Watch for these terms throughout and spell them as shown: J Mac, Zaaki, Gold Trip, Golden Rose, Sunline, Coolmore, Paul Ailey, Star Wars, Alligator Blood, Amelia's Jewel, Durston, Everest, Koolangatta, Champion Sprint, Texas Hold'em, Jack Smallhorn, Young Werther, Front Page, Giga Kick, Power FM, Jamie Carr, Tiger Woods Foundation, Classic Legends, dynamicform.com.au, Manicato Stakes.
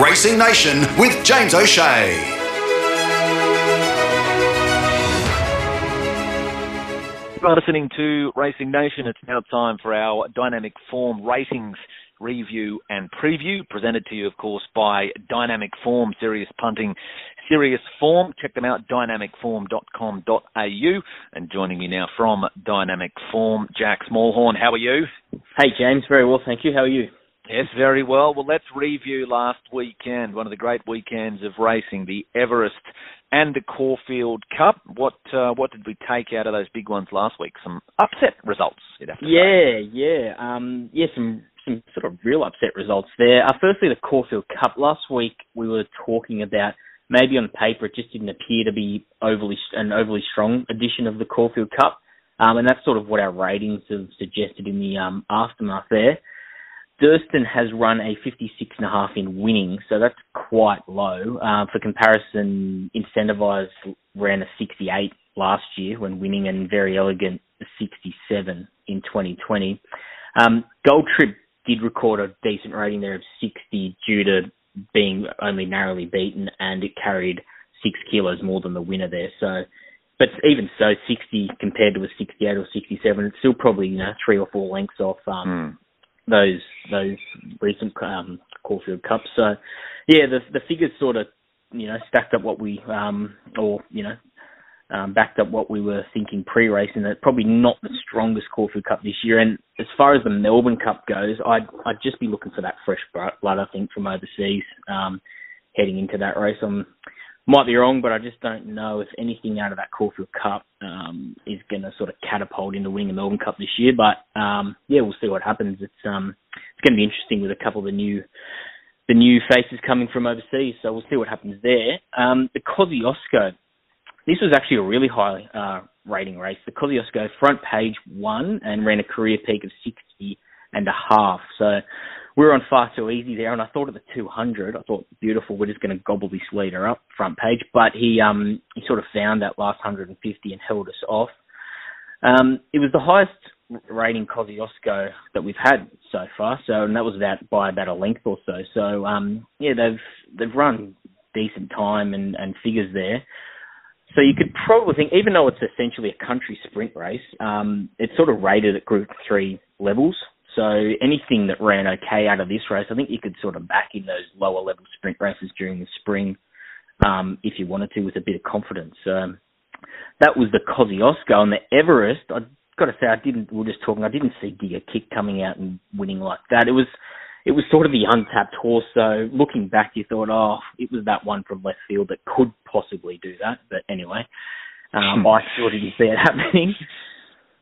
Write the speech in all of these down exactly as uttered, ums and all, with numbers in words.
Racing Nation with James O'Shea. You are listening to Racing Nation. It's now time for our Dynamic Form ratings review and preview, presented to you, of course, by Dynamic Form, serious punting, serious form. Check them out, dynamic form dot com dot a u. And joining me now from Dynamic Form, Jack Smallhorn. How are you? Hey, James. Very well, thank you. How are you? Yes, very well. Well, let's review last weekend, one of the great weekends of racing, the Everest and the Caulfield Cup. What uh, what did we take out of those big ones last week? Some upset results, you'd have to say. Yeah, yeah. Um, yeah, some... Some sort of real upset results there. Uh, firstly, the Caulfield Cup. Last week we were talking about maybe on paper it just didn't appear to be overly an overly strong edition of the Caulfield Cup, um, and that's sort of what our ratings have suggested in the um, aftermath there. Durston has run a fifty-six point five in winning, so that's quite low. Uh, for comparison, Incentivise ran a sixty-eight last year when winning, and very elegant sixty-seven in twenty twenty. Um, Gold Trip did record a decent rating there of sixty due to being only narrowly beaten, and it carried six kilos more than the winner there. So, but even so, sixty compared to a sixty-eight or sixty-seven, it's still probably, you know, three or four lengths off um, mm. those those recent um, Caulfield Cups. So, yeah, the the figures sort of, you know, stacked up what we um, or you know. Um, backed up what we were thinking pre-race, and that's probably not the strongest Caulfield Cup this year. And as far as the Melbourne Cup goes, I'd, I'd just be looking for that fresh blood, I think, from overseas um, heading into that race. I might be wrong, but I just don't know if anything out of that Caulfield Cup um, is going to sort of catapult into winning the Melbourne Cup this year. But, um, yeah, we'll see what happens. It's um, it's going to be interesting with a couple of the new the new faces coming from overseas, so we'll see what happens there. Um, the Kosciuszko. This was actually a really high uh, rating race. The Kosciuszko Front Page won and ran a career peak of sixty and a half. So we were on far too easy there. And I thought at the two hundred, I thought, beautiful, we're just going to gobble this leader up, Front Page. But he um, he sort of found that last one hundred fifty and held us off. Um, it was the highest rating Kosciuszko that we've had so far. So, and that was about by about a length or so. So um, yeah, they've they've run decent time and, and figures there. So you could probably think, even though it's essentially a country sprint race, um, it's sort of rated at Group three levels. So anything that ran okay out of this race, I think you could sort of back in those lower-level sprint races during the spring um, if you wanted to with a bit of confidence. Um, that was the Kosciuszko. And the Everest, I've got to say, I didn't. we were just talking, I didn't see Giga Kick coming out and winning like that. It was it was sort of the untapped horse. So looking back, you thought, oh, it was that one from left field that could possibly do that. But anyway, um, I still didn't see it happening.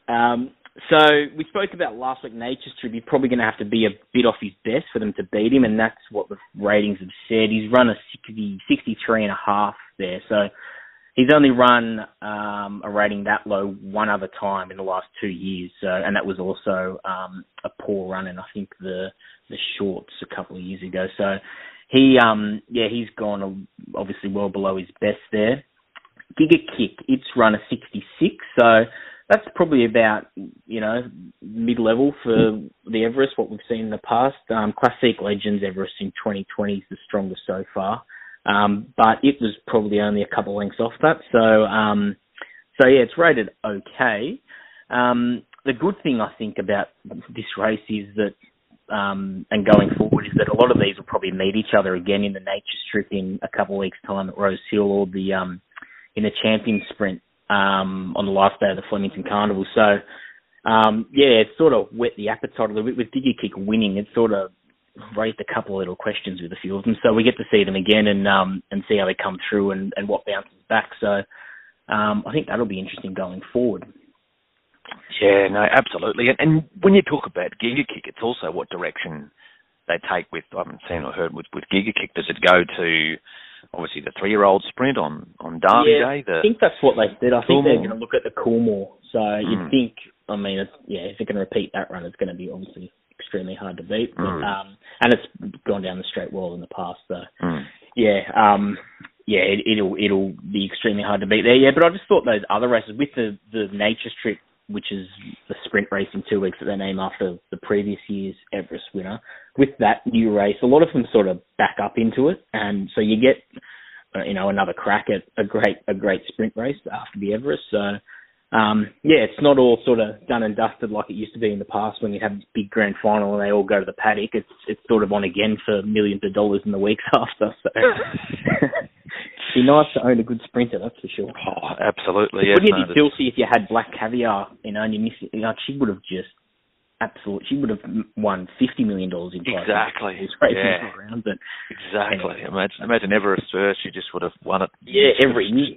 Um, so we spoke about last week, Nature's Trip. He's probably going to have to be a bit off his best for them to beat him, and that's what the ratings have said. He's run a sixty, sixty-three and a half there. So he's only run um, a rating that low one other time in the last two years. So, and that was also um, a poor run, and I think the... the shorts a couple of years ago. So he, um, yeah, he's gone obviously well below his best there. Giga Kick, it's run a sixty-six, so that's probably about, you know, mid-level for the Everest, what we've seen in the past. Um, Classic Legends Everest in twenty twenty is the strongest so far, um, but it was probably only a couple lengths off that. So, um, so yeah, it's rated okay. Um, the good thing I think about this race is that Um, and going forward is that a lot of these will probably meet each other again in the Nature's Trip in a couple of weeks' time at Rose Hill, or the um, in the Champion Sprint um, on the last day of the Flemington Carnival. So, um, yeah, it sort of whet the appetite a little bit. With Giga Kick winning, it sort of raised a couple of little questions with a few of them. So we get to see them again and um, and see how they come through and, and what bounces back. So um, I think that'll be interesting going forward. Yeah, no, absolutely. And, and when you talk about Giga Kick, it's also what direction they take with, I haven't seen or heard with, with Giga Kick. Does it go to, obviously, the three-year-old sprint on, on Derby yeah, Day? The I think that's what they said. I think Coolmore. They're going to look at the Coolmore. So you'd mm. think, I mean, it's, yeah, if they're going to repeat that run, it's going to be obviously extremely hard to beat. But, mm. um, and it's gone down the straight wall in the past. So, mm. yeah, um, yeah, it, it'll it'll be extremely hard to beat there. Yeah, but I just thought those other races with the, the Nature's Trip, which is the sprint race in two weeks at their name after the previous year's Everest winner. With that new race, a lot of them sort of back up into it, and so you get, uh, you know, another crack at a great a great sprint race after the Everest. So, um, yeah, it's not all sort of done and dusted like it used to be in the past when you have this big grand final and they all go to the paddock. It's it's sort of on again for millions of dollars in the weeks after. So. It'd be nice to own a good sprinter, that's for sure. Oh, absolutely. Yes, wouldn't it be guilty if you had Black Caviar, you know, and you miss it? You know, she would have just absolutely, she would have won fifty million dollars in prize. Exactly. Yeah. Around, but exactly. Anyway. Imagine, imagine Everest first, she just would have won it. Yeah, every year.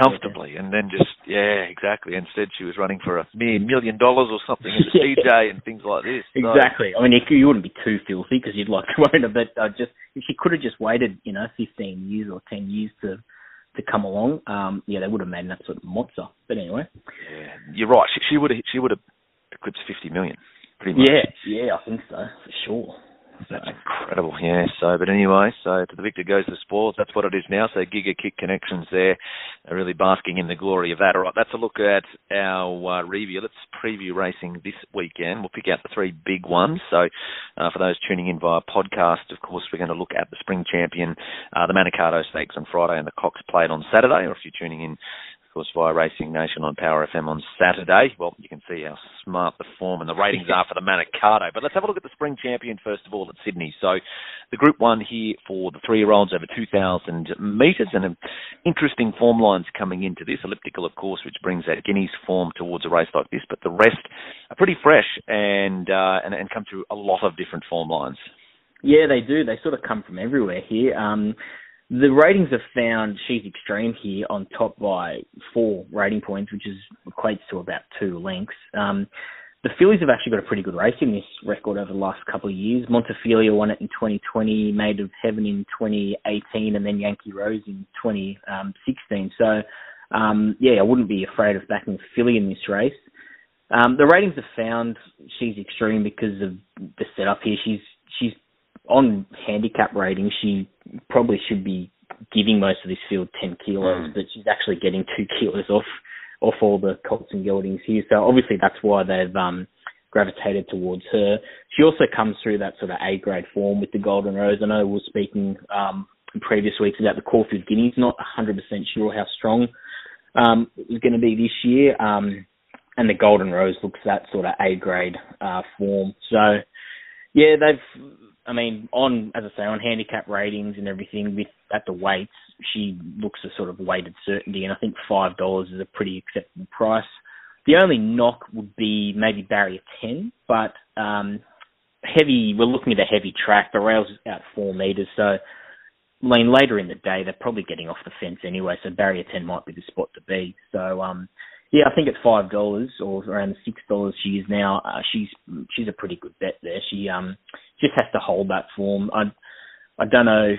Comfortably, and then just, yeah, exactly. Instead, she was running for a mere million dollars or something in the C J and things like this. So. Exactly. I mean, you, you wouldn't be too filthy because you'd like to own her, but uh, just if she could have just waited, you know, fifteen years or ten years to to come along, um, yeah, they would have made an absolute monster. But anyway, yeah, you're right. She, she would have she would have eclipsed fifty million, pretty much. Yeah, yeah, I think so for sure. That's so incredible, yeah. So, but anyway, so to the victor goes the spoils. That's what it is now. So, Giga Kick Connections there are really basking in the glory of that. All right, that's a look at our uh, review. Let's preview racing this weekend. We'll pick out the three big ones. So, uh, for those tuning in via podcast, of course, we're going to look at the Spring Champion, uh, the Manicato Stakes on Friday, and the Cox Plate on Saturday. Or if you're tuning in, course, via Racing Nation on Power F M on Saturday. Well, you can see how smart the form and the ratings are for the Manicato. But let's have a look at the Spring Champion, first of all, at Sydney. So the Group one here for the three-year-olds over two thousand metres, and interesting form lines coming into this. Elliptical, of course, which brings that Guineas form towards a race like this, but the rest are pretty fresh and uh, and, and come through a lot of different form lines. Yeah, they do. They sort of come from everywhere here. Um The ratings have found She's Extreme here on top by four rating points, which is equates to about two lengths. Um, the fillies have actually got a pretty good race in this record over the last couple of years. Montefilia won it in twenty twenty, Maid of Heaven in twenty eighteen, and then Yankee Rose in twenty sixteen. So, um, yeah, I wouldn't be afraid of backing the filly in this race. Um, the ratings have found She's Extreme because of the setup here. She's she's on handicap rating, she probably should be giving most of this field ten kilos, mm. but she's actually getting two kilos off off all the colts and geldings here. So obviously that's why they've um, gravitated towards her. She also comes through that sort of A-grade form with the Golden Rose. I know we were speaking um, in previous weeks about the Caulfield Guineas, not one hundred percent sure how strong um, it was going to be this year. Um, and the Golden Rose looks that sort of A-grade uh, form. So, yeah, they've... I mean, on as I say, on handicap ratings and everything, with at the weights, she looks a sort of weighted certainty, and I think five dollars is a pretty acceptable price. The only knock would be maybe barrier ten, but um, heavy. We're looking at a heavy track. The rail's out four meters, so I mean, later in the day they're probably getting off the fence anyway. So barrier ten might be the spot to be. So um, yeah, I think at five dollars or around six dollars she is now. Uh, she's she's a pretty good bet there. She um. Just has to hold that form. I, I don't know.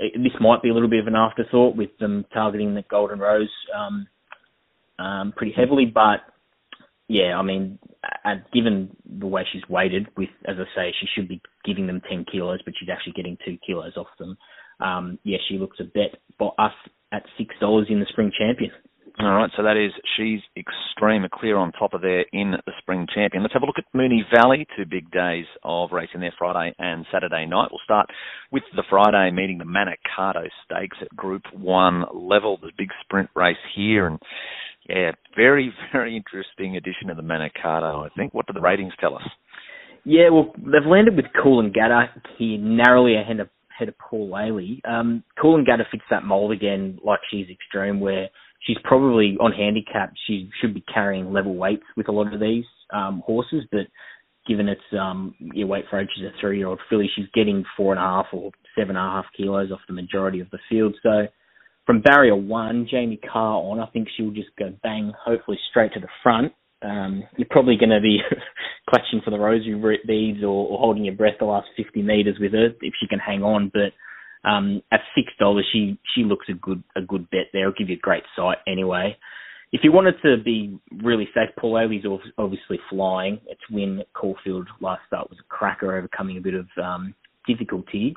This might be a little bit of an afterthought with them targeting the Golden Rose um, um, pretty heavily, but yeah, I mean, given the way she's weighted, with as I say, she should be giving them ten kilos, but she's actually getting two kilos off them. Um, yeah, she looks a bet for us at six dollars in the Spring Champion. All right, so that is She's Extreme, a clear on top of there in the Spring Champion. Let's have a look at Moonee Valley, two big days of racing there, Friday and Saturday night. We'll start with the Friday meeting, the Manicato Stakes at Group one level. The big sprint race here, and yeah, very, very interesting addition of the Manicato, I think. What do the ratings tell us? Yeah, well, they've landed with Koolangatta here narrowly ahead of, ahead of Paul Ailey. Um, Koolangatta fits that mold again, like She's Extreme, where she's probably on handicap. She should be carrying level weights with a lot of these um, horses, but given it's um, your weight for age is a three-year-old filly, she's getting four and a half or seven and a half kilos off the majority of the field. So from barrier one, Jamie Carr on, I think she'll just go bang, hopefully straight to the front. Um, you're probably going to be clutching for the rosary beads or, or holding your breath the last fifty metres with her if she can hang on, but Um, at six dollars, she, she looks a good a good bet there. It'll give you a great sight anyway. If you wanted to be really safe, Paul Ailey's obviously flying. Its win at Caulfield last start was a cracker, overcoming a bit of um, difficulty.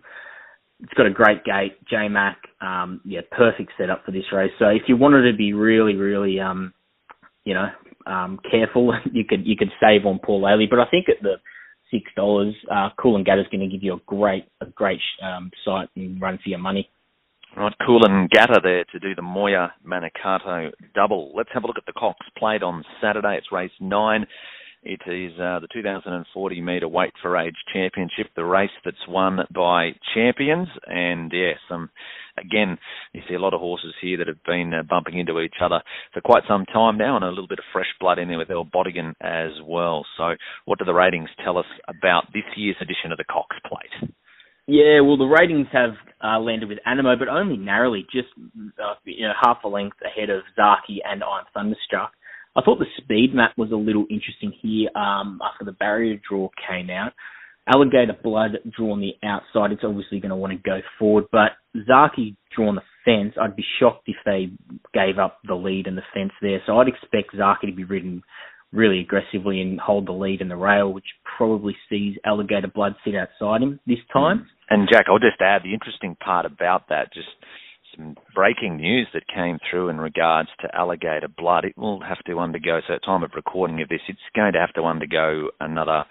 It's got a great gate, J MAC, um, yeah, perfect setup for this race. So if you wanted to be really, really, um, you know, um, careful. you could you could save on Paul Ailey, but I think at the six dollars, uh, Koolangatta is going to give you a great a great um, sight and run for your money. Right, Koolangatta there to do the Moya Manicato double. Let's have a look at the Cox Plate on Saturday. It's race nine. It is uh, the two thousand forty metre weight for age championship, the race that's won by champions. And yes, um, again, you see a lot of horses here that have been uh, bumping into each other for quite some time now, and a little bit of fresh blood in there with El Bodigan as well. So what do the ratings tell us about this year's edition of the Cox Plate? Yeah, well, the ratings have uh, landed with Anamoe, but only narrowly, just uh, you know, half a length ahead of Zaaki and Iron Thunderstruck. I thought the speed map was a little interesting here um, after the barrier draw came out. Alligator Blood drawn the outside. It's obviously going to want to go forward, but Zaaki drawn the fence. I'd be shocked if they gave up the lead and the fence there. So I'd expect Zaaki to be ridden really aggressively and hold the lead in the rail, which probably sees Alligator Blood sit outside him this time. And Jack, I'll just add the interesting part about that, just some breaking news that came through in regards to Alligator Blood. It will have to undergo, so at the time of recording of this, it's going to have to undergo another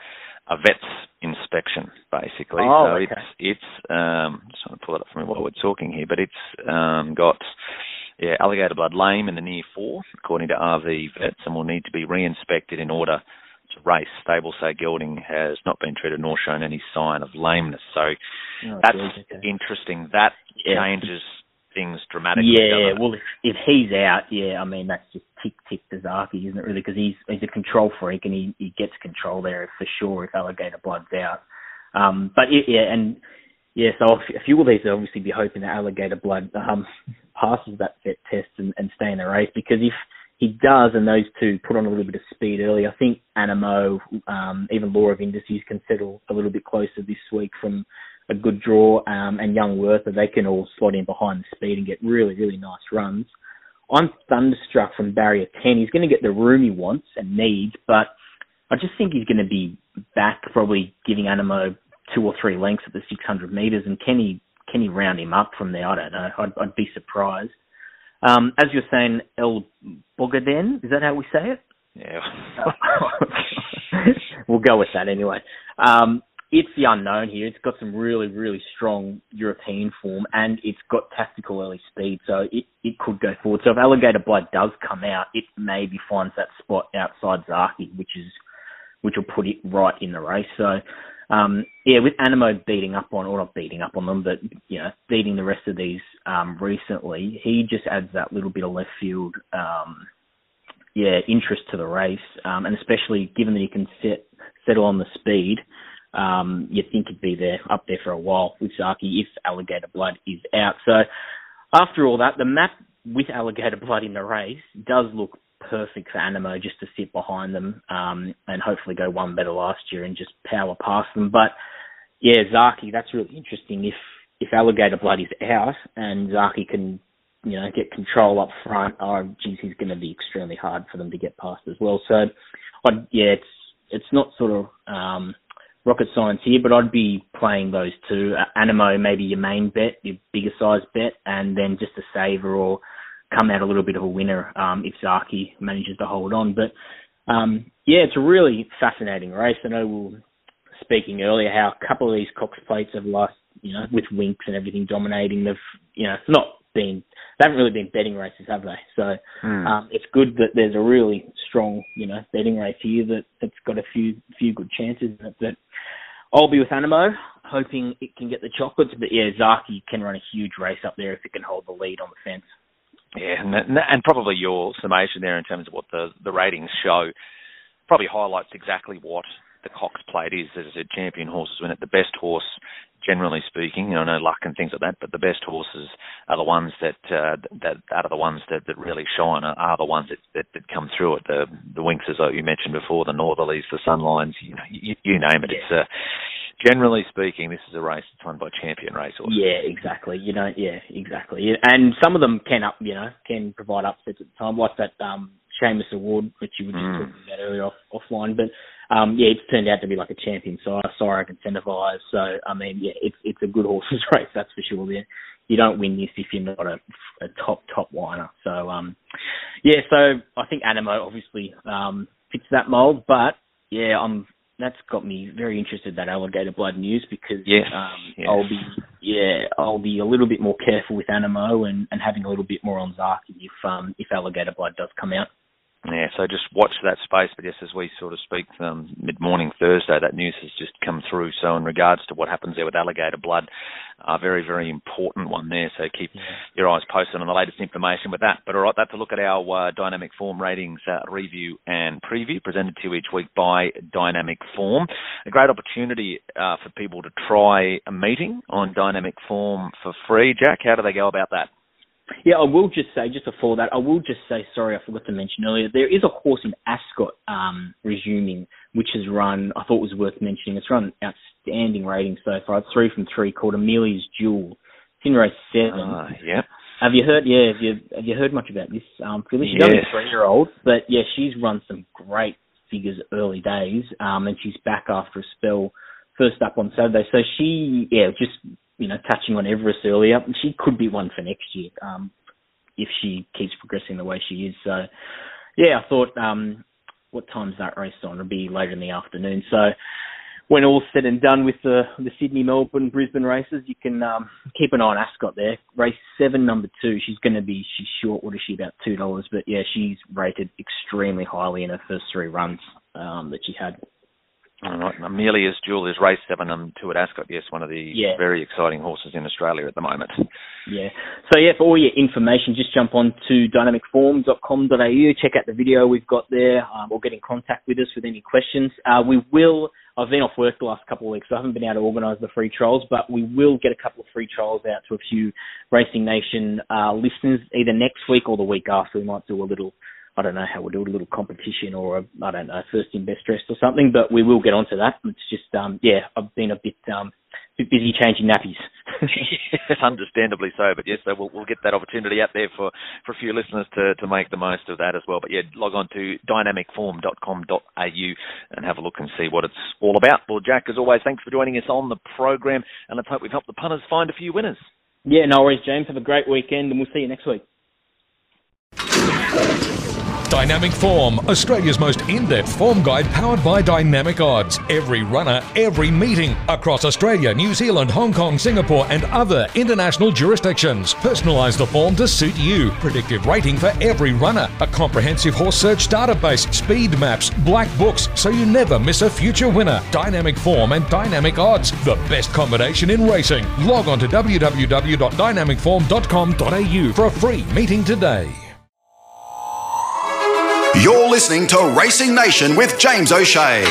a vet's inspection, basically. Oh, so okay. it's, it's um, just want to pull it up for me while we're talking here, but it's um, got... Yeah, Alligator Blood lame in the near four, according to R V Vets, and will need to be re-inspected in order to race. Stables say gelding has not been treated nor shown any sign of lameness. So oh, that's geez, okay. interesting. That yeah. changes things dramatically. Yeah, well, if, if he's out, yeah, I mean, that's just tick-tick to Zaaki, isn't it, really? Because he's, he's a control freak, and he, he gets control there for sure if Alligator Blood's out. Um, but, it, yeah, and... Yeah, so a few of these will obviously be hoping that Alligator Blood um, passes that vet test and, and stay in the race, because if he does and those two put on a little bit of speed early, I think Anamoe, um, even Law of Indices can settle a little bit closer this week from a good draw, um, and Young Werther, they can all slot in behind the speed and get really, really nice runs. I'm Thunderstruck from barrier ten. He's going to get the room he wants and needs, but I just think he's going to be back probably giving Anamoe two or three lengths at the six hundred metres, and can he can he round him up from there? I don't know. I'd, I'd be surprised. Um, as you're saying, El Bodigan, is that how we say it? Yeah. We'll go with that anyway. Um, it's the unknown here. It's got some really, really strong European form, and it's got tactical early speed, so it, it could go forward. So if Alligator Blood does come out, it maybe finds that spot outside Zaaki, which is which will put it right in the race. So... Um, yeah, with Anamoe beating up on, or not beating up on them, but, you know, beating the rest of these um, recently, he just adds that little bit of left field, um, yeah, interest to the race. Um, and especially given that he can set, settle on the speed, um, you'd think he'd be there, up there for a while with Zaaki if Alligator Blood is out. So after all that, the map with Alligator Blood in the race does look perfect for Anamoe just to sit behind them um, and hopefully go one better last year and just power past them. But, yeah, Zaaki, that's really interesting. If if Alligator Blood is out and Zaaki can, you know, get control up front, oh, geez, he's going to be extremely hard for them to get past as well. So, I'd, yeah, it's it's not sort of um, rocket science here, but I'd be playing those two. Uh, Anamoe, maybe your main bet, your bigger size bet, and then just a saver or come out a little bit of a winner um, if Zaaki manages to hold on. But, um, yeah, it's a really fascinating race. I know we were speaking earlier how a couple of these Cox Plates have lost, you know, with Winks and everything dominating. They've, you know, it's not been, they haven't really been betting races, have they? So mm. um, it's good that there's a really strong, you know, betting race here that, that's got a few few good chances. But I'll be with Anamoe, hoping it can get the chocolates. But, yeah, Zaaki can run a huge race up there if it can hold the lead on the fence. Yeah, and, that, and probably your summation there in terms of what the, the ratings show probably highlights exactly what the Cox Plate is. As I said, champion horses win it. The best horse, generally speaking, you know, no luck and things like that, but the best horses are the ones that uh, that out of the ones that, that really shine are, are the ones that, that, that come through it. The the Winks, as you mentioned before, the Northerlies, the Sunlines, you know, you, you name it. Yeah. It's a uh, generally speaking, this is a race that's won by champion racehorses. Yeah, exactly. You know, yeah, exactly. And some of them can up, you know, can provide upsets at the time, like that um, Seamus Award, which you were just mm. talking about earlier off, offline. But um, yeah, it's turned out to be like a champion sire, sire Incentivise. So, I mean, yeah, it's it's a good horse's race, that's for sure. Yeah. You don't win this if you're not a, a top, top whiner. So, um, yeah, so I think Anamoe obviously um, fits that mould. But, yeah, I'm, that's got me very interested, that Alligator Blood news, because yeah. Um, yeah. I'll be yeah I'll be a little bit more careful with Anamoe and, and having a little bit more on Zaaki if, um, if Alligator Blood does come out. Yeah, so just watch that space. But yes, as we sort of speak, um, mid-morning Thursday, that news has just come through. So in regards to what happens there with Alligator Blood, a uh, very, very important one there. So keep yeah. your eyes posted on the latest information with that. But all right, that's a look at our uh, Dynamic Form ratings uh, review and preview, presented to you each week by Dynamic Form. A great opportunity uh, for people to try a meeting on Dynamic Form for free. Jack, how do they go about that? Yeah, I will just say, just before that, I will just say, sorry, I forgot to mention earlier, there is a horse in Ascot um, resuming, which has run, I thought was worth mentioning. It's run outstanding ratings so far. It's three from three, called Amelia's Jewel. It's in race seven. Uh, yeah. Have you heard, yeah, have you, have you heard much about this? Um, Philly? She's only a three-year-old, but yeah, she's run some great figures early days, um, and she's back after a spell, first up on Saturday. So she, yeah, just... you know, touching on Everest earlier, she could be one for next year um, if she keeps progressing the way she is. So, yeah, I thought, um, what time's that race on? It'll be later in the afternoon. So when all's said and done with the, the Sydney, Melbourne, Brisbane races, you can um, keep an eye on Ascot there. Race seven, number two, she's going to be, she's short, what is she, about two dollars? But, yeah, she's rated extremely highly in her first three runs um, that she had. All right, Amelia's Jewel is race seven and two at Ascot. Yes, one of the yeah. very exciting horses in Australia at the moment. Yeah. So, yeah, for all your information, just jump on to dynamic form dot com dot a u, check out the video we've got there, um, or get in contact with us with any questions. Uh, we will, I've been off work the last couple of weeks, so I haven't been able to organise the free trials, but we will get a couple of free trials out to a few Racing Nation uh, listeners either next week or the week after. We might do a little... I don't know how we'll do it, a little competition or, a, I don't know, first in best dressed or something, but we will get onto that. It's just, um, yeah, I've been a bit um, bit busy changing nappies. Yes, understandably so, but yes, so we'll, we'll get that opportunity out there for, for a few listeners to, to make the most of that as well. But yeah, log on to dynamic form dot com dot a u and have a look and see what it's all about. Well, Jack, as always, thanks for joining us on the program, and let's hope we've helped the punters find a few winners. Yeah, no worries, James. Have a great weekend, and we'll see you next week. Dynamic Form, Australia's most in-depth form guide powered by Dynamic Odds. Every runner, every meeting across Australia, New Zealand, Hong Kong, Singapore and other international jurisdictions. Personalise the form to suit you. Predictive rating for every runner. A comprehensive horse search database, speed maps, black books, so you never miss a future winner. Dynamic Form and Dynamic Odds, the best combination in racing. Log on to w w w dot dynamic form dot com dot a u for a free meeting today. You're listening to Racing Nation with James O'Shea.